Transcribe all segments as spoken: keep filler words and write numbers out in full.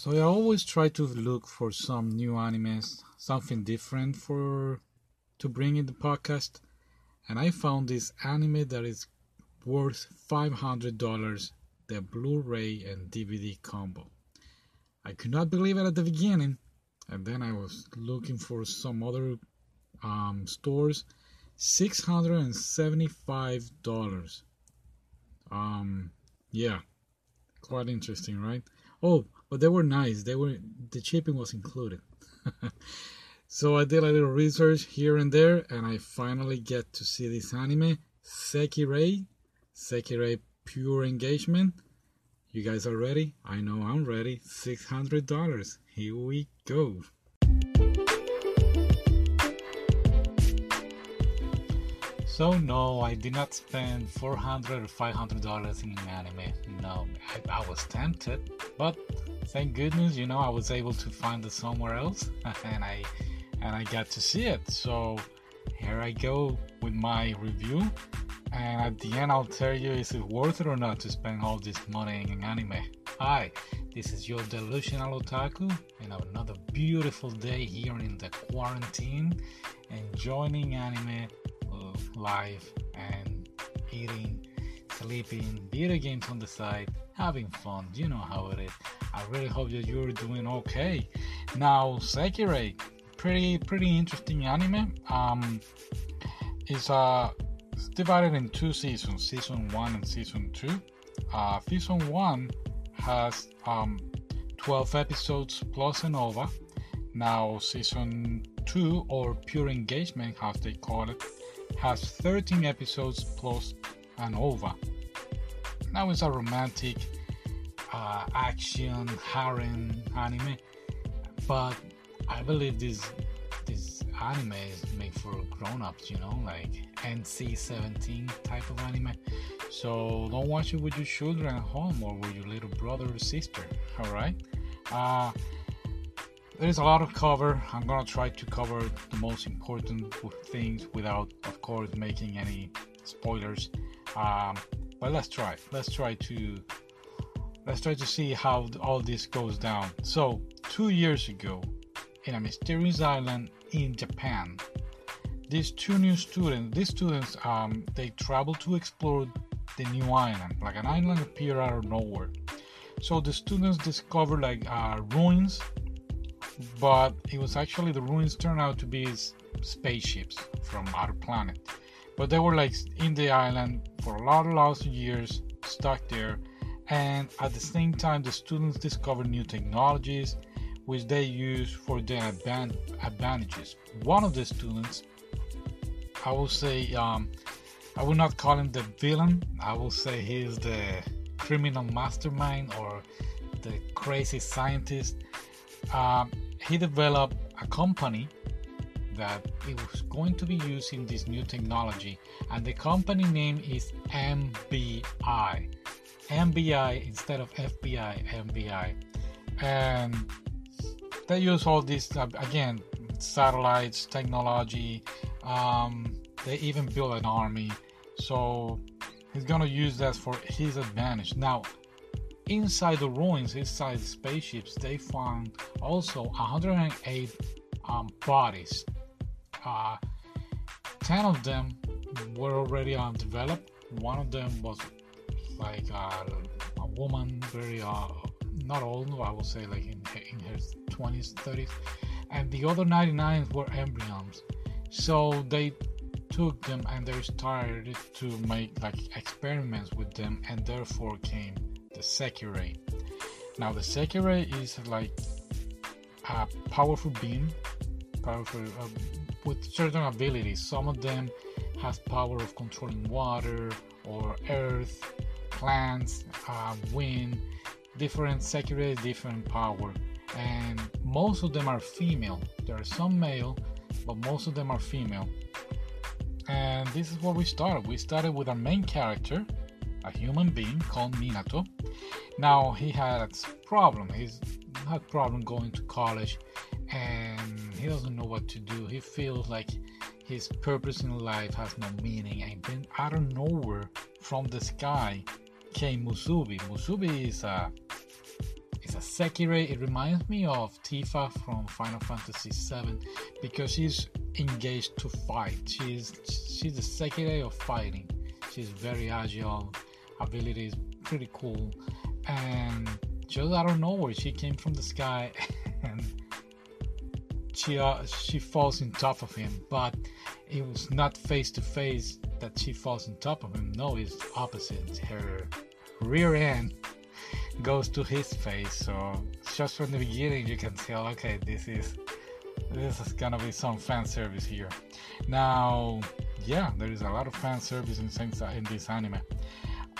So I always try to look for some new animes, something different for to bring in the podcast, and I found this anime that is worth five hundred dollars, the Blu-ray and D V D combo. I could not believe it at the beginning, and then I was looking for some other um, stores, six hundred seventy-five dollars. Um, yeah, quite interesting, right? Oh, but they were nice. They were the shipping was included. So I did a little research here and there, and I finally get to see this anime, Sekirei, Sekirei Pure Engagement. You guys are ready? I know I'm ready. six hundred dollars. Here we go. So no, I did not spend four hundred dollars or five hundred dollars in anime. No, I, I was tempted, but thank goodness, you know, I was able to find it somewhere else, and I and I got to see it. So here I go with my review, and at the end I'll tell you is it worth it or not to spend all this money in anime. Hi, this is your delusional otaku, and another beautiful day here in the quarantine, enjoying anime, life, and eating, sleeping, video games on the side, having fun. You know how it is. I really hope that you're doing okay. Now, Sekirei, pretty pretty interesting anime. Um, it's uh it's divided in two seasons, season one and season two. Uh, season one has um twelve episodes plus an ova. Now, season two, or Pure Engagement, as they call it, has thirteen episodes plus an ova. Now it's a romantic uh, action harem anime, but I believe this this anime is made for grown-ups, you know, like N C seventeen type of anime. So don't watch it with your children at home or with your little brother or sister. All right. Uh, There's a lot of cover. I'm gonna try to cover the most important things without, of course, making any spoilers. Um, but let's try. Let's try to let's try to see how all this goes down. So, two years ago, in a mysterious island in Japan, these two new students, these students, um, they travel to explore the new island. Like an island appeared out of nowhere. So the students discover like uh, ruins. But it was actually the ruins turned out to be spaceships from other planet. But they were like in the island for a lot of lots of years, stuck there. And at the same time, the students discovered new technologies, which they use for their advantages. One of the students, I will say, um, I will not call him the villain. I will say he is the criminal mastermind or the crazy scientist. Um, he developed a company that it was going to be using this new technology, and the company name is M B I. M B I instead of F B I, M B I. And they use all this, uh, again, satellites, technology. Um, they even build an army. So he's going to use that for his advantage. Now, inside the ruins, inside the spaceships, they found also one hundred eight um, bodies. Uh, ten of them were already um, developed. One of them was like uh, a woman, very uh, not old, I would say like in, in her twenties, thirties. And the other ninety-nine were embryos. So they took them and they started to make like experiments with them, and therefore came the Sekirei. Now the Sekirei is like a powerful being, powerful uh, with certain abilities. Some of them has power of controlling water or earth, plants, uh, wind. Different Sekirei, different power, and most of them are female. There are some male, but most of them are female. And this is what we started. We started with our main character, a human being called Minato. Now he has problem. He's had problem going to college, and he doesn't know what to do. He feels like his purpose in life has no meaning. And then out of nowhere, from the sky, came Musubi. Musubi is a is a Sekirei, it reminds me of Tifa from Final Fantasy seven because she's engaged to fight. She's she's the Sekirei of fighting. She's very agile, ability is pretty cool, and just out of nowhere she came from the sky and she uh, she falls on top of him. But it was not face to face that she falls on top of him. No, it's opposite. Her rear end goes to his face. So just from the beginning you can tell, okay, this is this is gonna be some fan service here. Now, yeah, there is a lot of fan service in things in this anime.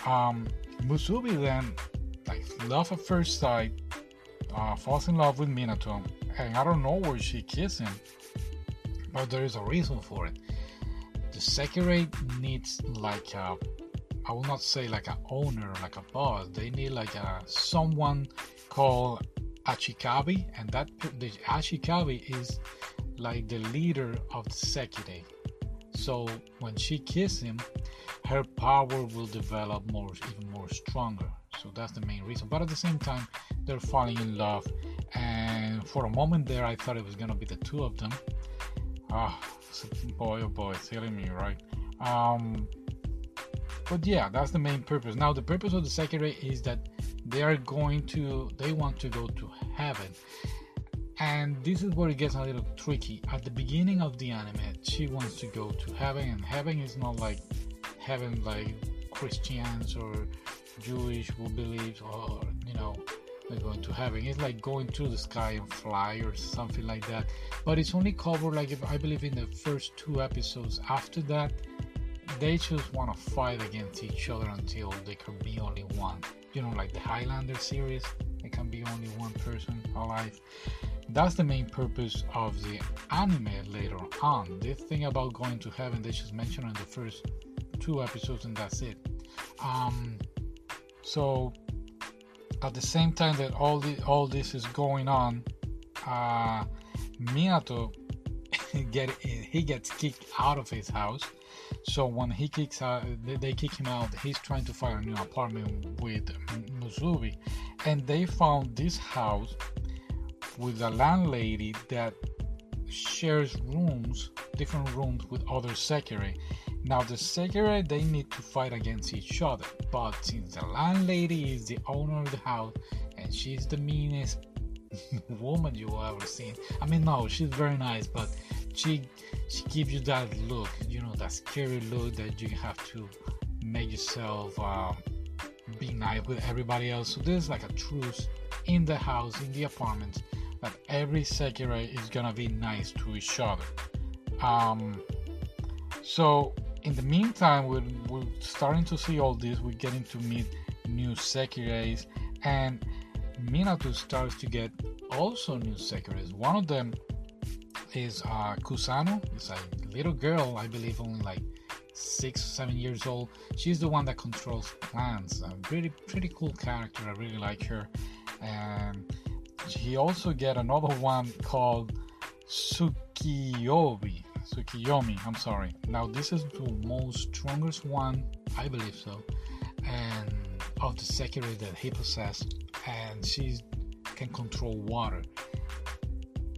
Um, Musubi then, like love at first sight, uh, falls in love with Minato, and I don't know where she kisses him, but there is a reason for it. The Sekirei needs like a, I will not say like an owner, like a boss. They need like a someone called Ashikabi, and that the Ashikabi is like the leader of the Sekirei. So when she kisses him, her power will develop more, even more stronger. So that's the main reason. But at the same time, they're falling in love. And for a moment there, I thought it was gonna be the two of them. Ah, oh, boy, oh boy, silly me, right? Um, but yeah, that's the main purpose. Now, the purpose of the Sekirei is that they are going to, they want to go to heaven. And this is where it gets a little tricky. At the beginning of the anime, she wants to go to heaven, and heaven is not like heaven like Christians or Jewish who believes, or you know, they're going to heaven. It's like going to the sky and fly or something like that. But it's only covered like, if I believe, in the first two episodes. After that, they just want to fight against each other until they can be only one. You know, like the Highlander series, they can be only one person alive. That's the main purpose of the anime later on. This thing about going to heaven, they just mentioned in the first two episodes, and that's it. Um, so at the same time that all the all this is going on, uh, Minato get he gets kicked out of his house. So when he kicks out, they, they kick him out. He's trying to find a new apartment with Musubi, and they found this house with a landlady that shares rooms, different rooms with other Sekirei. Now the Sekirei, they need to fight against each other, but since the landlady is the owner of the house and she's the meanest woman you will ever seen. I mean, no, she's very nice, but she she gives you that look, you know, that scary look that you have to make yourself um, be nice with everybody else. So there's like a truce in the house, in the apartment, that every Sekirei is gonna be nice to each other. Um, so in the meantime, we're, we're starting to see all this. We're getting to meet new Sekireis, and Minato starts to get also new Sekireis. One of them is uh, Kusano. It's a little girl, I believe, only like six, seven years old. She's the one that controls plants. A pretty, pretty cool character. I really like her. And he also get another one called Tsukiyomi. Tsukiyomi, I'm sorry. Now this is the most strongest one, I believe so, and of the Sekirei that he possessed, and she can control water.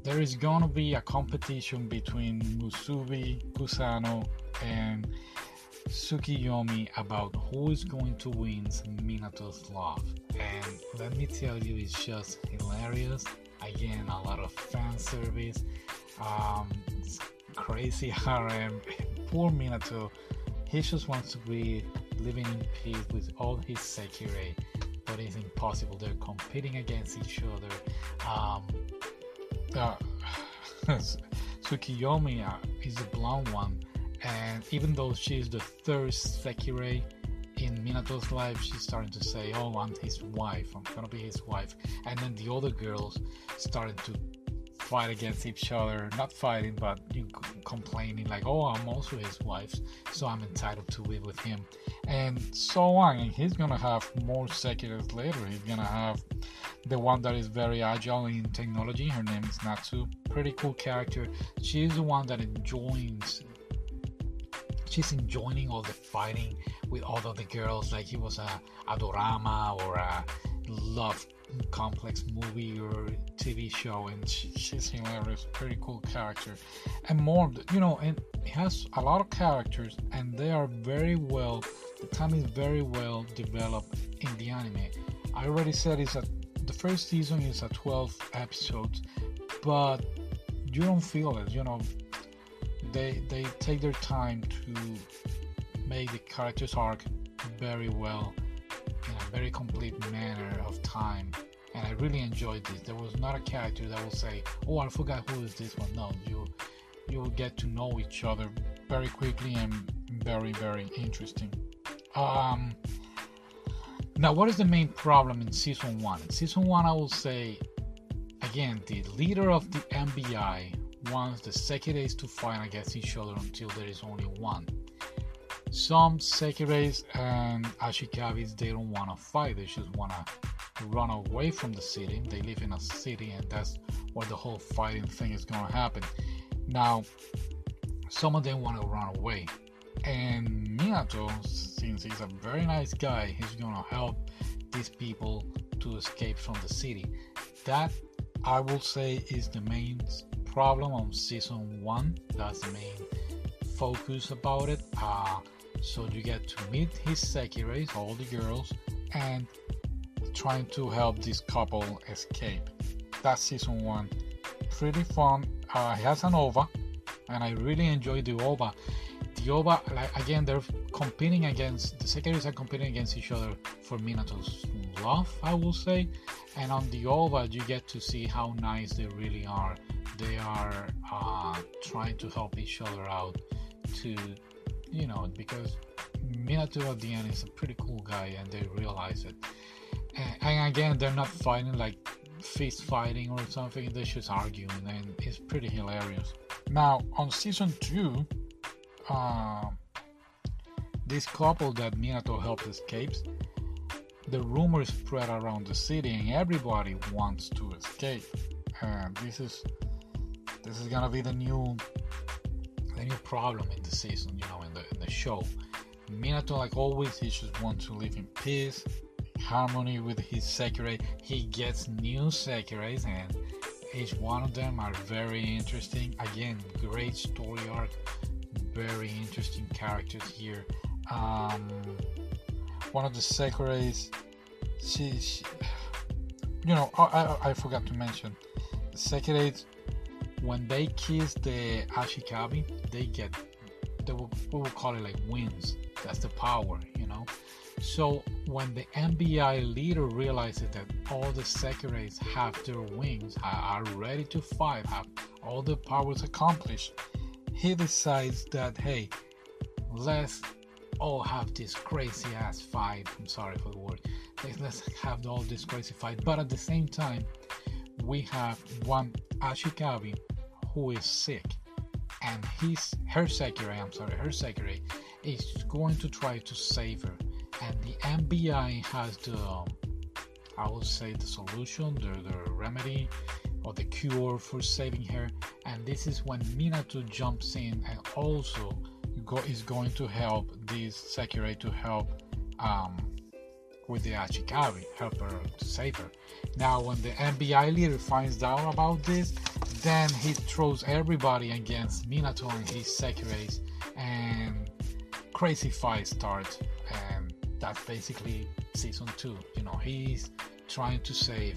There is gonna be a competition between Musubi, Kusano, and Tsukiyomi about who is going to win Minato's love. And let me tell you, it's just hilarious. Again, a lot of fan service, um, crazy harem. Poor Minato, he just wants to be living in peace with all his Sekirei, but it's impossible. They're competing against each other. Um, uh, Tsukiyomi uh, is the blonde one, and even though she is the third Sekirei in Minato's life, she's starting to say, oh, I'm his wife, I'm gonna be his wife. And then the other girls started to fight against each other, not fighting, but you complaining like, oh, I'm also his wife, so I'm entitled to live with him, and so on. And he's gonna have more Sekireis later. He's gonna have the one that is very agile in technology. Her name is Natsu, pretty cool character. She's the one that enjoys She's enjoying all the fighting with all of the girls, like it was a, a dorama or a love complex movie or T V show, and she, she's hilarious, pretty cool character, and more, you know, and it has a lot of characters, and they are very well, the time is very well developed in the anime. I already said it's a, the first season is a twelve episodes, but you don't feel it, you know, they they take their time to make the character's arc very well, in a very complete manner of time, and I really enjoyed this. There was not a character that will say, oh, I forgot who is this one. No, you you will get to know each other very quickly and very, very interesting. Um, now, what is the main problem in season one? In season one, I will say, again, the leader of the M B I wants the Sekireis to fight against each other until there is only one. Some Sekireis and Ashikabis, they don't want to fight, they just want to run away from the city. They live in a city, and that's where the whole fighting thing is going to happen. Now, some of them want to run away, and Minato, since he's a very nice guy, he's going to help these people to escape from the city. That, I will say, is the main problem on season one. That's the main focus about it. Uh, So you get to meet his Sekirei, all the girls, and trying to help this couple escape. That's season one. Pretty fun. Uh, it has an O V A, and I really enjoy the O V A. The O V A, like, again, they're competing against, the Sekireis are competing against each other for Minato's love, I will say. And on the O V A, you get to see how nice they really are. They are uh, trying to help each other out to, you know, because Minato at the end is a pretty cool guy, and they realize it. And, and again, they're not fighting like fist fighting or something, they're just arguing, and it's pretty hilarious. Now, on season two, uh, this couple that Minato helps escapes, the rumor is spread around the city, and everybody wants to escape. Uh, this is this is gonna be the new the new problem in the season, you know, in the in the show. Minato, like always, he just wants to live in peace, harmony with his Sekirei. He gets new Sekireis, and each one of them are very interesting. Again, great story arc, very interesting characters here. Um, one of the Sekireis, she, she, you know, I, I I forgot to mention, Sekirei, when they kiss the Ashikabi, they get, they will, we will call it like wins. That's the power, you know. So when the M B I leader realizes that all the Sekireis have their wings, are ready to fight, have all the powers accomplished, he decides that, hey, let's all have this crazy ass fight. I'm sorry for the word. Let's have all this crazy fight. But at the same time, we have one Ashikabi who is sick, and his her Sekirei, I'm sorry, her Sekirei is going to try to save her. And the M B I has the, um, I would say, the solution, the, the remedy, or the cure for saving her. And this is when Minato jumps in and also go, is going to help this Sekirei to help um, with the Ashikabi, help her to save her. Now, when the M B I leader finds out about this, then he throws everybody against Minato and his Sekireis, and crazy fight starts. And that's basically season two. You know, he's trying to save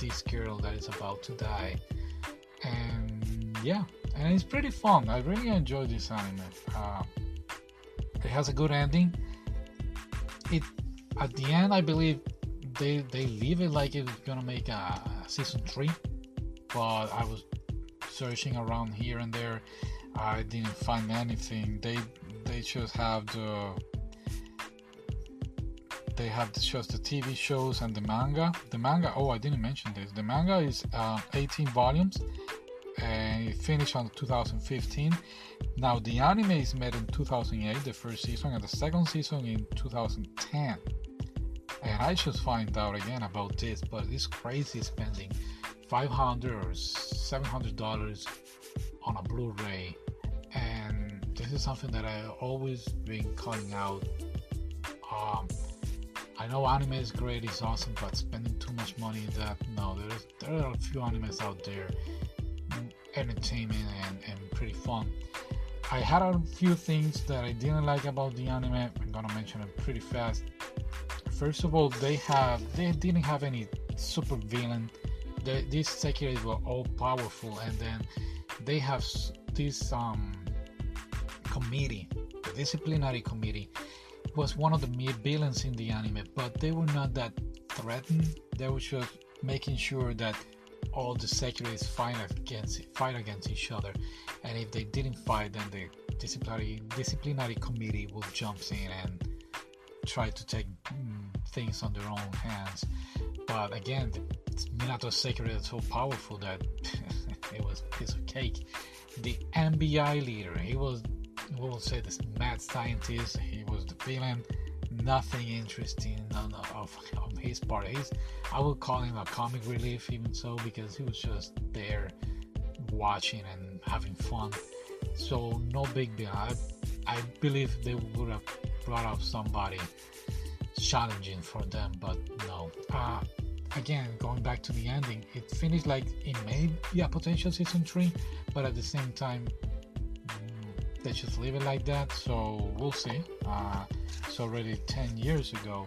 this girl that is about to die. And yeah, and it's pretty fun. I really enjoy this anime. Uh, it has a good ending. It at the end, I believe they they leave it like it's gonna make a, a season three, but I was searching around here and there. I didn't find anything. They they just have the they have the shows, the T V shows, and the manga. The manga, oh, I didn't mention this. The manga is uh, eighteen volumes, and it finished on two thousand fifteen. Now, the anime is made in two thousand eight, the first season, and the second season in two thousand ten. And I should find out again about this, but it's crazy spending five hundred dollars or seven hundred dollars on a Blu-ray. And this is something that I've always been calling out. Um, I know anime is great, it's awesome, but spending too much money in that, no, there's, there are a few animes out there, entertainment and, and pretty fun. I had a few things that I didn't like about the anime. I'm gonna mention them pretty fast. First of all, they have they didn't have any super villain. They, these Sekirei were all powerful, and then they have this um committee, the disciplinary committee, was one of the main villains in the anime, but they were not that threatened. They were just making sure that all the Sekireis fight against fight against each other, and if they didn't fight, then the disciplinary disciplinary committee will jump in and try to take mm, things on their own hands. But again, Minato's Sekirei is so powerful that it was a piece of cake. The M B I leader, he was, we will say, this mad scientist. He was the villain. Nothing interesting none of, of his part. He's, I would call him a comic relief even so, because he was just there watching and having fun. So no big deal. I, I believe they would have brought up somebody challenging for them, but no. Uh, again, going back to the ending, it finished like it may be a potential season three, but at the same time, they just leave it like that. So we'll see. Uh, it's already ten years ago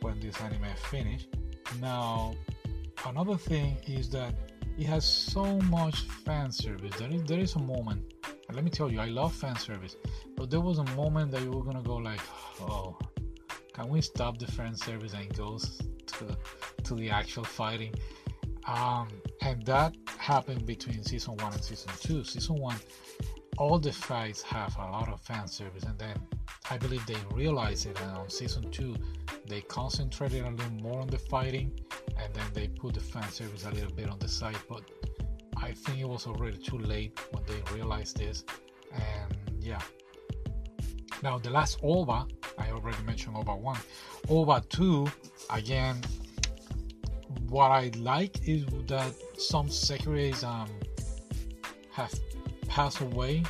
when this anime finished. Now, another thing is that it has so much fan service. There is, there is a moment, and let me tell you, I love fan service, but there was a moment that you were gonna go like, oh, can we stop the fan service and go to the, to the actual fighting? Um, and that happened between season one and season two. Season one, all the fights have a lot of fan service, and then I believe they realized it, and on season two they concentrated a little more on the fighting, and then they put the fan service a little bit on the side. But I think it was already too late when they realized this. And yeah, now the last O V A, I already mentioned O V A one. O V A two, again, what I like is that some Sekirei um have passed away,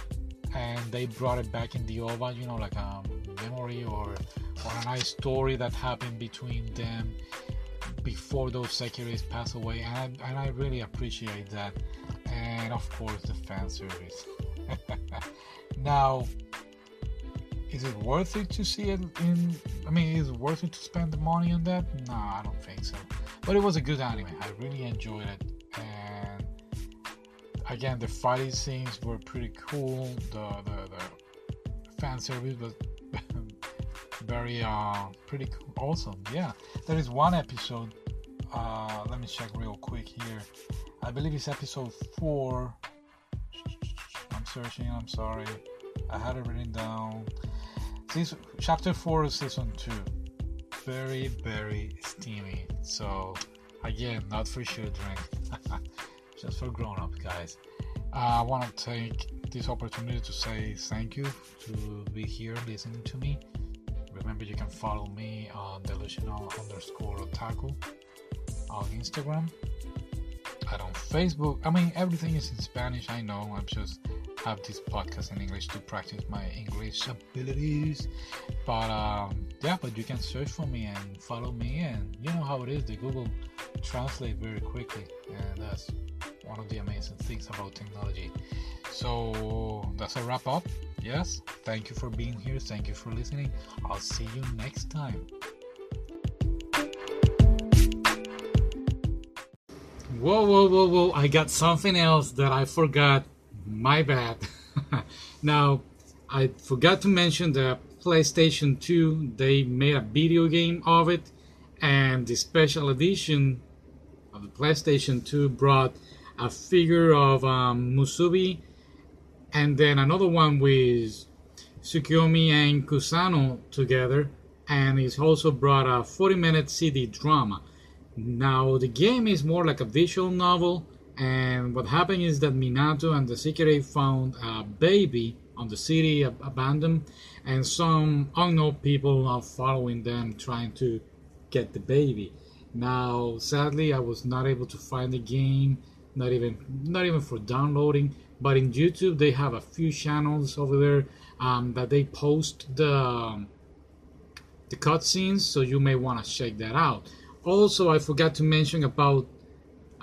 and they brought it back in the O V A, you know, like a memory or, or a nice story that happened between them before those Sekireis passed away, and I, and I really appreciate that. And of course, the fan service. Now, is it worth it to see it in, I mean, is it worth it to spend the money on that? No, I don't think so. But it was a good anime, I really enjoyed it. And again, the fighting scenes were pretty cool. The the, the fan service was very uh, pretty cool. Awesome, yeah. There is one episode. Uh, let me check real quick here. I believe it's episode four. I'm searching. I'm sorry. I had it written down. Season, chapter four of season two. Very very steamy. So again, not for sure drink. Just for grown-ups, guys. Uh, I want to take this opportunity to say thank you to be here listening to me. Remember, you can follow me on delusional underscore otaku on Instagram and on Facebook. I mean, everything is in Spanish, I know. I just have this podcast in English to practice my English abilities. But um, yeah, but you can search for me and follow me, and you know how it is. The Google Translate very quickly, and that's one of the amazing things about technology. So that's a wrap up. Yes, thank you for being here. Thank you for listening. I'll see you next time. Whoa, whoa, whoa, whoa. I got something else that I forgot. My bad. Now, I forgot to mention the PlayStation two. They made a video game of it, and the special edition of the PlayStation two brought a figure of um, Musubi, and then another one with Tsukiyomi and Kusano together, and it's also brought a forty minute C D drama. Now the game is more like a visual novel, and what happened is that Minato and the Sekirei found a baby on the city ab- abandoned, and some unknown people are following them trying to get the baby. Now sadly, I was not able to find the game, not even not even for downloading, but in YouTube they have a few channels over there um, that they post the the cutscenes, so you may want to check that out. Also, I forgot to mention about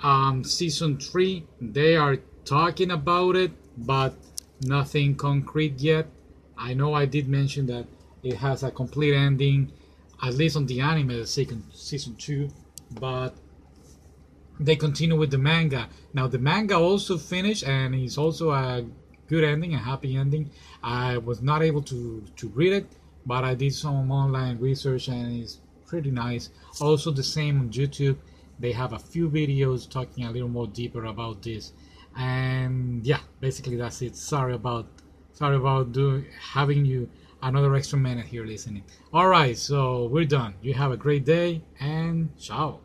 um, Season three. They are talking about it, but nothing concrete yet. I know I did mention that it has a complete ending, at least on the anime, the second, Season two, but they continue with the manga. Now, the manga also finished, and it's also a good ending, a happy ending. I was not able to, to read it, but I did some online research, and it's pretty nice. Also, the same on YouTube. They have a few videos talking a little more deeper about this. And yeah, basically that's it. Sorry about sorry about doing having you another extra minute here listening. All right, so we're done. You have a great day, and ciao.